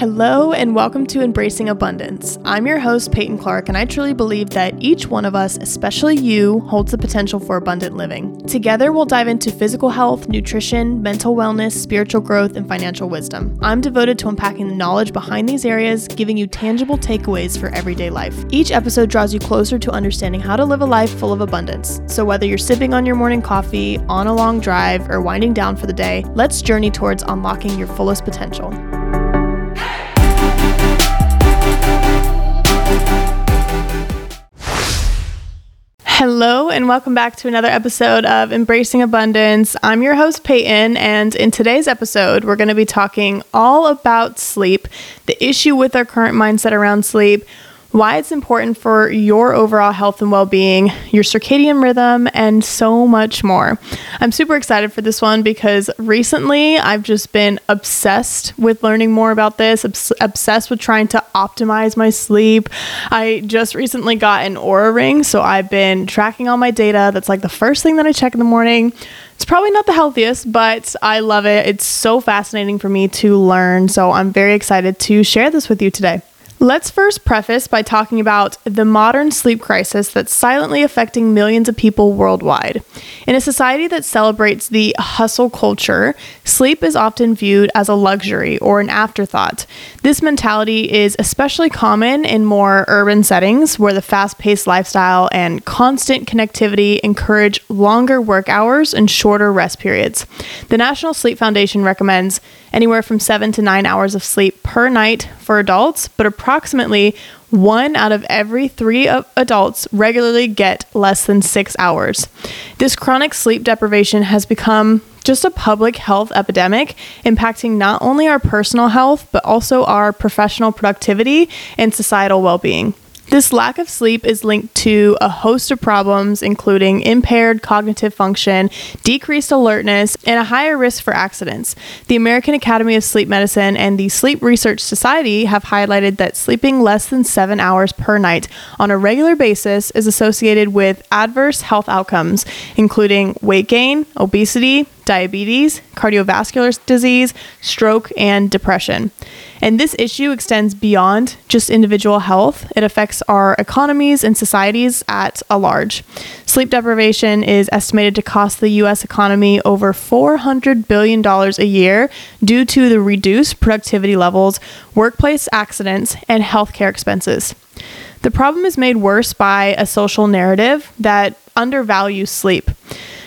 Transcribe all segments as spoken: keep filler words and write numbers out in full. Hello and welcome to Embracing Abundance. I'm your host, Peyton Clark, and I truly believe that each one of us, especially you, holds the potential for abundant living. Together, we'll dive into physical health, nutrition, mental wellness, spiritual growth, and financial wisdom. I'm devoted to unpacking the knowledge behind these areas, giving you tangible takeaways for everyday life. Each episode draws you closer to understanding how to live a life full of abundance. So whether you're sipping on your morning coffee, on a long drive, or winding down for the day, let's journey towards unlocking your fullest potential. Hello and welcome back to another episode of Embracing Abundance. I'm your host, Peyton, and in today's episode, we're going to be talking all about sleep, the issue with our current mindset around sleep, why it's important for your overall health and well-being, your circadian rhythm, and so much more. I'm super excited for this one because recently I've just been obsessed with learning more about this, obs- obsessed with trying to optimize my sleep. I just recently got an Oura Ring, so I've been tracking all my data. That's like the first thing that I check in the morning. It's probably not the healthiest, but I love it. It's so fascinating for me to learn, so I'm very excited to share this with you today. Let's first preface by talking about the modern sleep crisis that's silently affecting millions of people worldwide. In a society that celebrates the hustle culture, sleep is often viewed as a luxury or an afterthought. This mentality is especially common in more urban settings where the fast-paced lifestyle and constant connectivity encourage longer work hours and shorter rest periods. The National Sleep Foundation recommends anywhere from seven to nine hours of sleep per night for adults, but a approximately one out of every three adults regularly get less than six hours. This chronic sleep deprivation has become just a public health epidemic, impacting not only our personal health, but also our professional productivity and societal well-being. This lack of sleep is linked to a host of problems, including impaired cognitive function, decreased alertness, and a higher risk for accidents. The American Academy of Sleep Medicine and the Sleep Research Society have highlighted that sleeping less than seven hours per night on a regular basis is associated with adverse health outcomes, including weight gain, obesity, diabetes, cardiovascular disease, stroke, and depression. And this issue extends beyond just individual health. It affects our economies and societies at a large. Sleep deprivation is estimated to cost the U S economy over four hundred billion dollars a year due to the reduced productivity levels, workplace accidents, and healthcare expenses. The problem is made worse by a social narrative that undervalues sleep.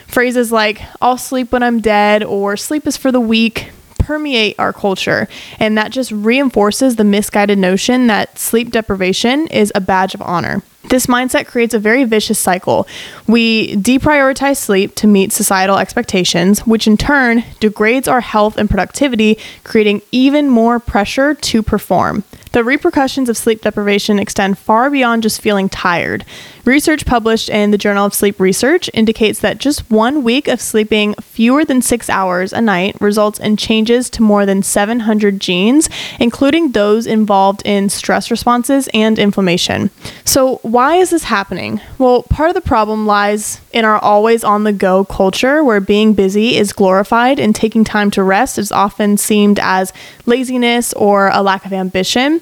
Phrases like, "I'll sleep when I'm dead," or "sleep is for the weak," permeate our culture. And that just reinforces the misguided notion that sleep deprivation is a badge of honor. This mindset creates a very vicious cycle. We deprioritize sleep to meet societal expectations, which in turn degrades our health and productivity, creating even more pressure to perform. The repercussions of sleep deprivation extend far beyond just feeling tired. Research published in the Journal of Sleep Research indicates that just one week of sleeping fewer than six hours a night results in changes to more than seven hundred genes, including those involved in stress responses and inflammation. So why is this happening? Well, part of the problem lies in our always on the go culture where being busy is glorified and taking time to rest is often seen as laziness or a lack of ambition.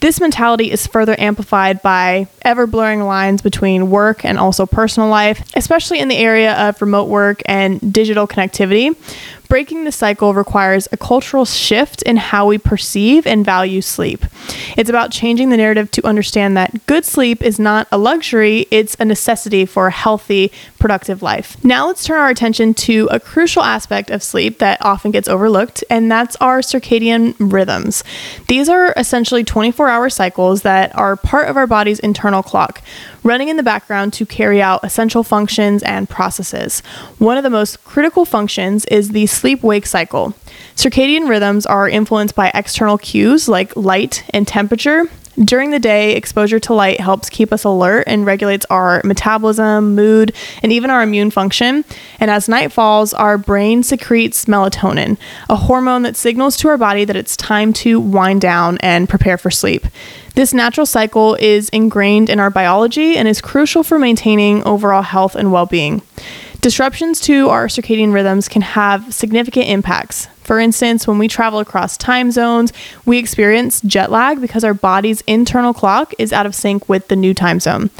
This mentality is further amplified by ever blurring lines between work and also personal life, especially in the area of remote work and digital connectivity. Breaking this cycle requires a cultural shift in how we perceive and value sleep. It's about changing the narrative to understand that good sleep is not a luxury, it's a necessity for a healthy, productive life. Now let's turn our attention to a crucial aspect of sleep that often gets overlooked, and that's our circadian rhythms. These are essentially twenty-four hour cycles that are part of our body's internal clock, running in the background to carry out essential functions and processes. One of the most critical functions is the sleep-wake cycle. Circadian rhythms are influenced by external cues like light and temperature. During the day, exposure to light helps keep us alert and regulates our metabolism, mood, and even our immune function. And as night falls, our brain secretes melatonin, a hormone that signals to our body that it's time to wind down and prepare for sleep. This natural cycle is ingrained in our biology and is crucial for maintaining overall health and well-being. Disruptions to our circadian rhythms can have significant impacts. For instance, when we travel across time zones, we experience jet lag because our body's internal clock is out of sync with the new time zone.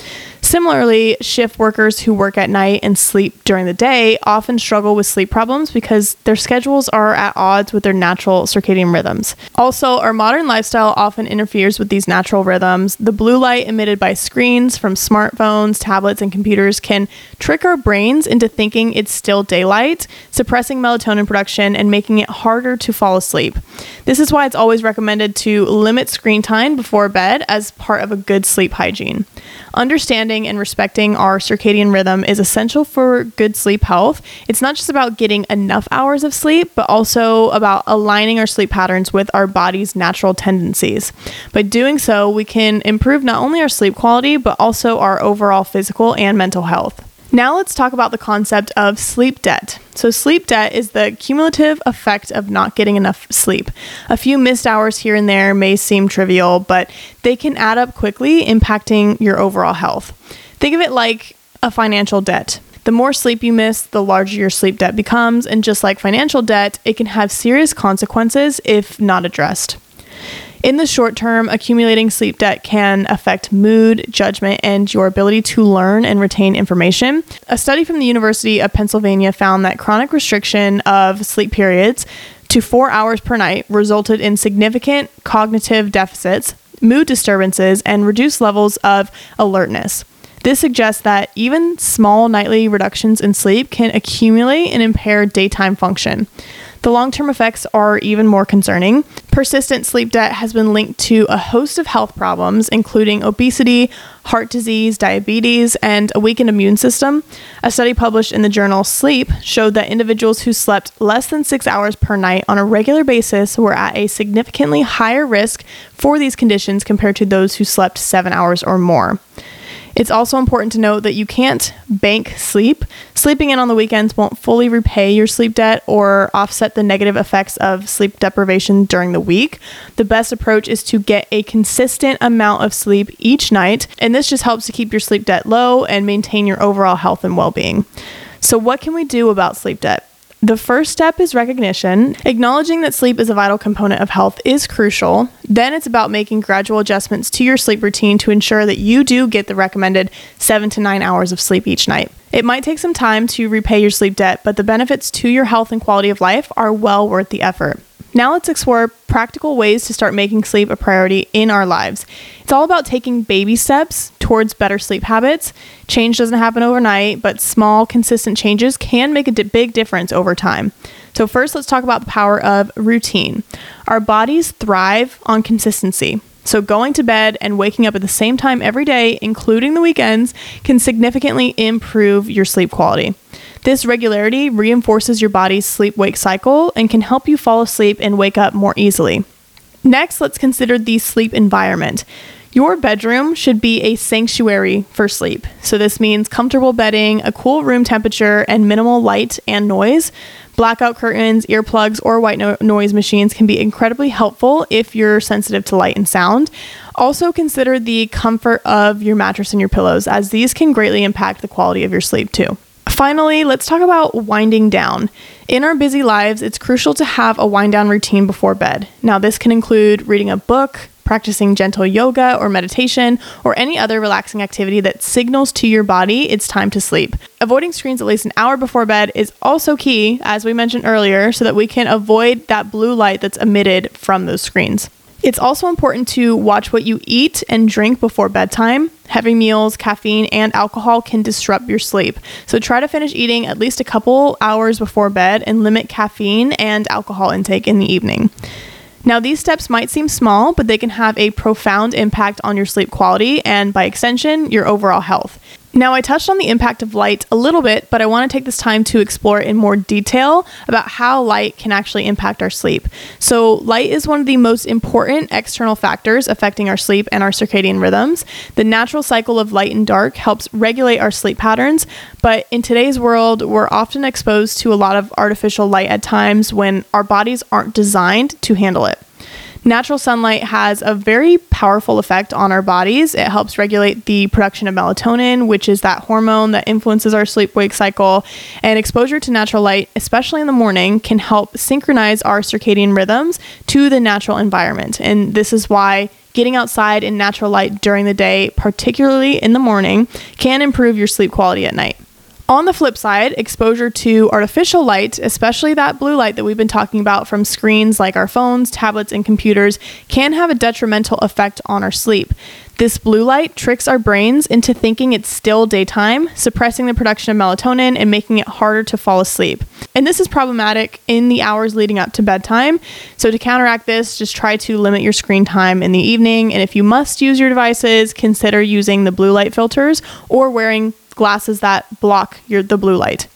Similarly, shift workers who work at night and sleep during the day often struggle with sleep problems because their schedules are at odds with their natural circadian rhythms. Also, our modern lifestyle often interferes with these natural rhythms. The blue light emitted by screens from smartphones, tablets, and computers can trick our brains into thinking it's still daylight, suppressing melatonin production and making it harder to fall asleep. This is why it's always recommended to limit screen time before bed as part of a good sleep hygiene. Understanding and respecting our circadian rhythm is essential for good sleep health. It's not just about getting enough hours of sleep, but also about aligning our sleep patterns with our body's natural tendencies. By doing so, we can improve not only our sleep quality, but also our overall physical and mental health. Now let's talk about the concept of sleep debt. So sleep debt is the cumulative effect of not getting enough sleep. A few missed hours here and there may seem trivial, but they can add up quickly, impacting your overall health. Think of it like a financial debt. The more sleep you miss, the larger your sleep debt becomes, and just like financial debt, it can have serious consequences if not addressed. In the short term, accumulating sleep debt can affect mood, judgment, and your ability to learn and retain information. A study from the University of Pennsylvania found that chronic restriction of sleep periods to four hours per night resulted in significant cognitive deficits, mood disturbances, and reduced levels of alertness. This suggests that even small nightly reductions in sleep can accumulate and impair daytime function. The long-term effects are even more concerning. Persistent sleep debt has been linked to a host of health problems, including obesity, heart disease, diabetes, and a weakened immune system. A study published in the journal Sleep showed that individuals who slept less than six hours per night on a regular basis were at a significantly higher risk for these conditions compared to those who slept seven hours or more. It's also important to note that you can't bank sleep. Sleeping in on the weekends won't fully repay your sleep debt or offset the negative effects of sleep deprivation during the week. The best approach is to get a consistent amount of sleep each night, and this just helps to keep your sleep debt low and maintain your overall health and well-being. So what can we do about sleep debt? The first step is recognition. Acknowledging that sleep is a vital component of health is crucial. Then it's about making gradual adjustments to your sleep routine to ensure that you do get the recommended seven to nine hours of sleep each night. It might take some time to repay your sleep debt, but the benefits to your health and quality of life are well worth the effort. Now let's explore practical ways to start making sleep a priority in our lives. It's all about taking baby steps towards better sleep habits. Change doesn't happen overnight, but small, consistent changes can make a di- big difference over time. So first, let's talk about the power of routine. Our bodies thrive on consistency. So going to bed and waking up at the same time every day, including the weekends, can significantly improve your sleep quality. This regularity reinforces your body's sleep-wake cycle and can help you fall asleep and wake up more easily. Next, let's consider the sleep environment. Your bedroom should be a sanctuary for sleep. So this means comfortable bedding, a cool room temperature, and minimal light and noise. Blackout curtains, earplugs, or white no- noise machines can be incredibly helpful if you're sensitive to light and sound. Also consider the comfort of your mattress and your pillows, as these can greatly impact the quality of your sleep too. Finally, let's talk about winding down. In our busy lives, it's crucial to have a wind down routine before bed. Now, this can include reading a book, practicing gentle yoga or meditation, or any other relaxing activity that signals to your body it's time to sleep. Avoiding screens at least an hour before bed is also key, as we mentioned earlier, so that we can avoid that blue light that's emitted from those screens. It's also important to watch what you eat and drink before bedtime. Heavy meals, caffeine, and alcohol can disrupt your sleep. So try to finish eating at least a couple hours before bed and limit caffeine and alcohol intake in the evening. Now, these steps might seem small, but they can have a profound impact on your sleep quality and, by extension, your overall health. Now, I touched on the impact of light a little bit, but I want to take this time to explore in more detail about how light can actually impact our sleep. So light is one of the most important external factors affecting our sleep and our circadian rhythms. The natural cycle of light and dark helps regulate our sleep patterns, but in today's world, we're often exposed to a lot of artificial light at times when our bodies aren't designed to handle it. Natural sunlight has a very powerful effect on our bodies. It helps regulate the production of melatonin, which is that hormone that influences our sleep-wake cycle. And exposure to natural light, especially in the morning, can help synchronize our circadian rhythms to the natural environment. And this is why getting outside in natural light during the day, particularly in the morning, can improve your sleep quality at night. On the flip side, exposure to artificial light, especially that blue light that we've been talking about from screens like our phones, tablets, and computers, can have a detrimental effect on our sleep. This blue light tricks our brains into thinking it's still daytime, suppressing the production of melatonin and making it harder to fall asleep. And this is problematic in the hours leading up to bedtime. So to counteract this, just try to limit your screen time in the evening. And if you must use your devices, consider using the blue light filters or wearing glasses that block your, the blue light.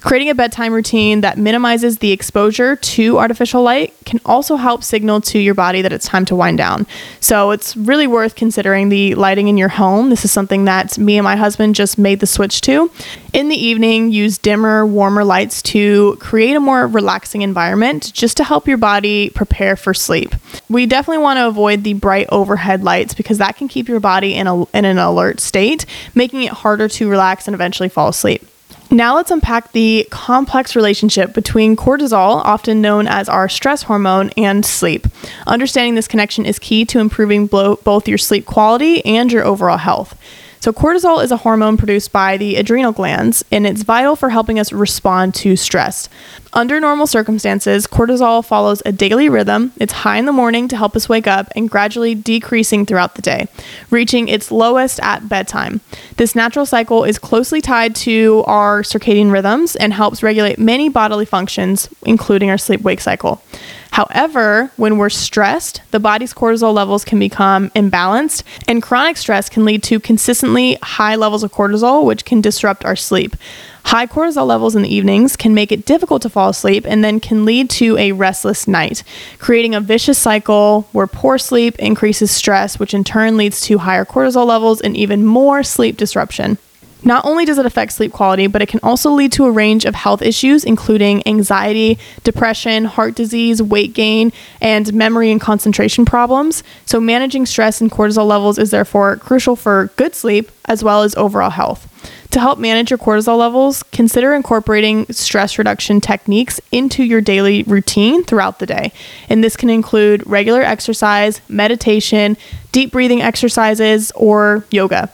Creating a bedtime routine that minimizes the exposure to artificial light can also help signal to your body that it's time to wind down. So it's really worth considering the lighting in your home. This is something that me and my husband just made the switch to. In the evening, use dimmer, warmer lights to create a more relaxing environment just to help your body prepare for sleep. We definitely want to avoid the bright overhead lights because that can keep your body in, a, in an alert state, making it harder to relax and eventually fall asleep. Now let's unpack the complex relationship between cortisol, often known as our stress hormone, and sleep. Understanding this connection is key to improving blo- both your sleep quality and your overall health. So cortisol is a hormone produced by the adrenal glands, and it's vital for helping us respond to stress. Under normal circumstances, cortisol follows a daily rhythm. It's high in the morning to help us wake up and gradually decreasing throughout the day, reaching its lowest at bedtime. This natural cycle is closely tied to our circadian rhythms and helps regulate many bodily functions, including our sleep-wake cycle. However, when we're stressed, the body's cortisol levels can become imbalanced, and chronic stress can lead to consistently high levels of cortisol, which can disrupt our sleep. High cortisol levels in the evenings can make it difficult to fall asleep and then can lead to a restless night, creating a vicious cycle where poor sleep increases stress, which in turn leads to higher cortisol levels and even more sleep disruption. Not only does it affect sleep quality, but it can also lead to a range of health issues, including anxiety, depression, heart disease, weight gain, and memory and concentration problems. So managing stress and cortisol levels is therefore crucial for good sleep as well as overall health. To help manage your cortisol levels, consider incorporating stress reduction techniques into your daily routine throughout the day. And this can include regular exercise, meditation, deep breathing exercises, or yoga.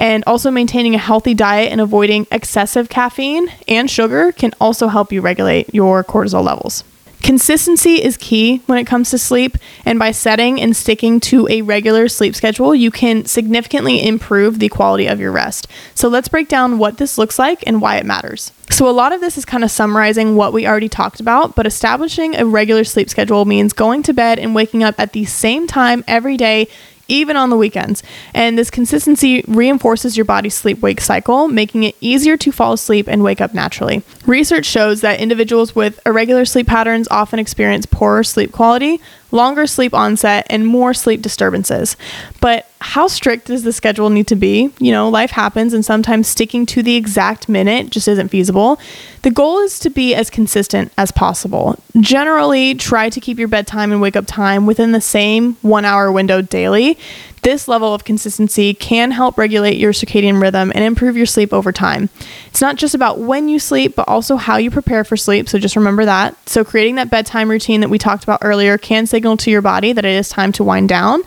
And also maintaining a healthy diet and avoiding excessive caffeine and sugar can also help you regulate your cortisol levels. Consistency is key when it comes to sleep, and by setting and sticking to a regular sleep schedule, you can significantly improve the quality of your rest. So let's break down what this looks like and why it matters. So a lot of this is kind of summarizing what we already talked about, but establishing a regular sleep schedule means going to bed and waking up at the same time every day, even on the weekends. And this consistency reinforces your body's sleep-wake cycle, making it easier to fall asleep and wake up naturally. Research shows that individuals with irregular sleep patterns often experience poorer sleep quality, longer sleep onset, and more sleep disturbances. But how strict does the schedule need to be? You know, life happens, and sometimes sticking to the exact minute just isn't feasible. The goal is to be as consistent as possible. Generally, try to keep your bedtime and wake up time within the same one-hour window daily. This level of consistency can help regulate your circadian rhythm and improve your sleep over time. It's not just about when you sleep, but also how you prepare for sleep, so just remember that. So creating that bedtime routine that we talked about earlier can signal to your body that it is time to wind down.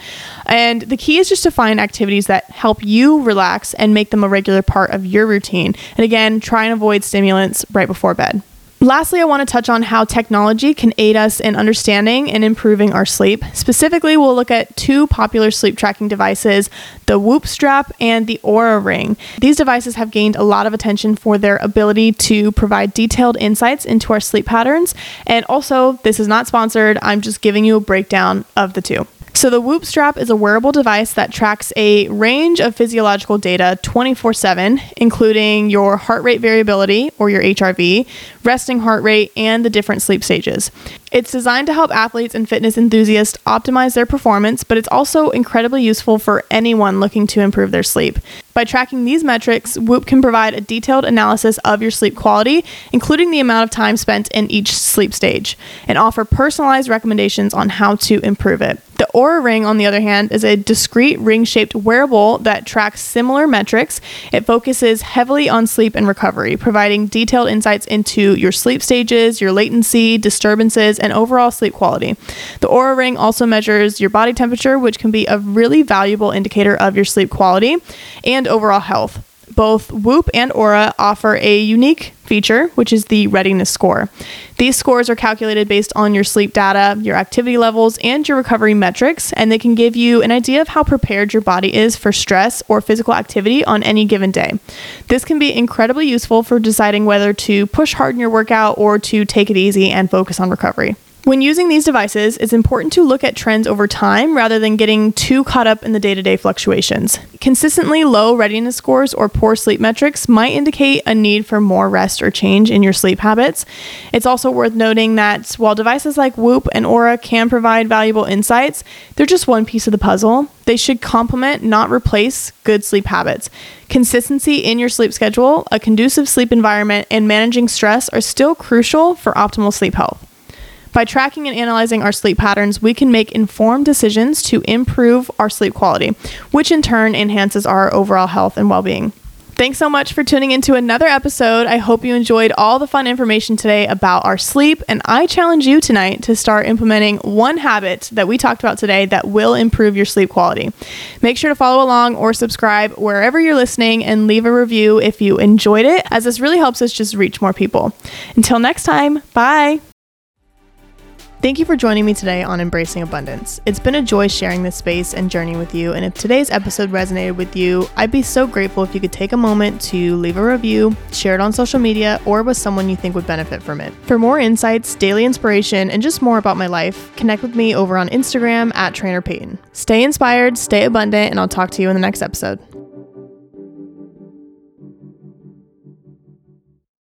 And the key is just to find activities that help you relax and make them a regular part of your routine. And again, try and avoid stimulants right before bed. Lastly, I want to touch on how technology can aid us in understanding and improving our sleep. Specifically, we'll look at two popular sleep tracking devices, the WHOOP Strap and the Oura Ring. These devices have gained a lot of attention for their ability to provide detailed insights into our sleep patterns. And also, this is not sponsored. I'm just giving you a breakdown of the two. So the WHOOP Strap is a wearable device that tracks a range of physiological data twenty-four seven, including your heart rate variability or your H R V, resting heart rate, and the different sleep stages. It's designed to help athletes and fitness enthusiasts optimize their performance, but it's also incredibly useful for anyone looking to improve their sleep. By tracking these metrics, WHOOP can provide a detailed analysis of your sleep quality, including the amount of time spent in each sleep stage, and offer personalized recommendations on how to improve it. The Oura Ring, on the other hand, is a discrete ring-shaped wearable that tracks similar metrics. It focuses heavily on sleep and recovery, providing detailed insights into your sleep stages, your latency, disturbances, and overall sleep quality. The Oura Ring also measures your body temperature, which can be a really valuable indicator of your sleep quality and overall health. Both WHOOP and Oura offer a unique feature, which is the readiness score. These scores are calculated based on your sleep data, your activity levels, and your recovery metrics, and they can give you an idea of how prepared your body is for stress or physical activity on any given day. This can be incredibly useful for deciding whether to push hard in your workout or to take it easy and focus on recovery. When using these devices, it's important to look at trends over time rather than getting too caught up in the day-to-day fluctuations. Consistently low readiness scores or poor sleep metrics might indicate a need for more rest or change in your sleep habits. It's also worth noting that while devices like WHOOP and Oura can provide valuable insights, they're just one piece of the puzzle. They should complement, not replace, good sleep habits. Consistency in your sleep schedule, a conducive sleep environment, and managing stress are still crucial for optimal sleep health. By tracking and analyzing our sleep patterns, we can make informed decisions to improve our sleep quality, which in turn enhances our overall health and well-being. Thanks so much for tuning into another episode. I hope you enjoyed all the fun information today about our sleep, and I challenge you tonight to start implementing one habit that we talked about today that will improve your sleep quality. Make sure to follow along or subscribe wherever you're listening and leave a review if you enjoyed it, as this really helps us just reach more people. Until next time, bye! Thank you for joining me today on Embracing Abundance. It's been a joy sharing this space and journey with you, and if today's episode resonated with you, I'd be so grateful if you could take a moment to leave a review, share it on social media, or with someone you think would benefit from it. For more insights, daily inspiration, and just more about my life, connect with me over on Instagram at TrainerPeyton. Stay inspired, stay abundant, and I'll talk to you in the next episode.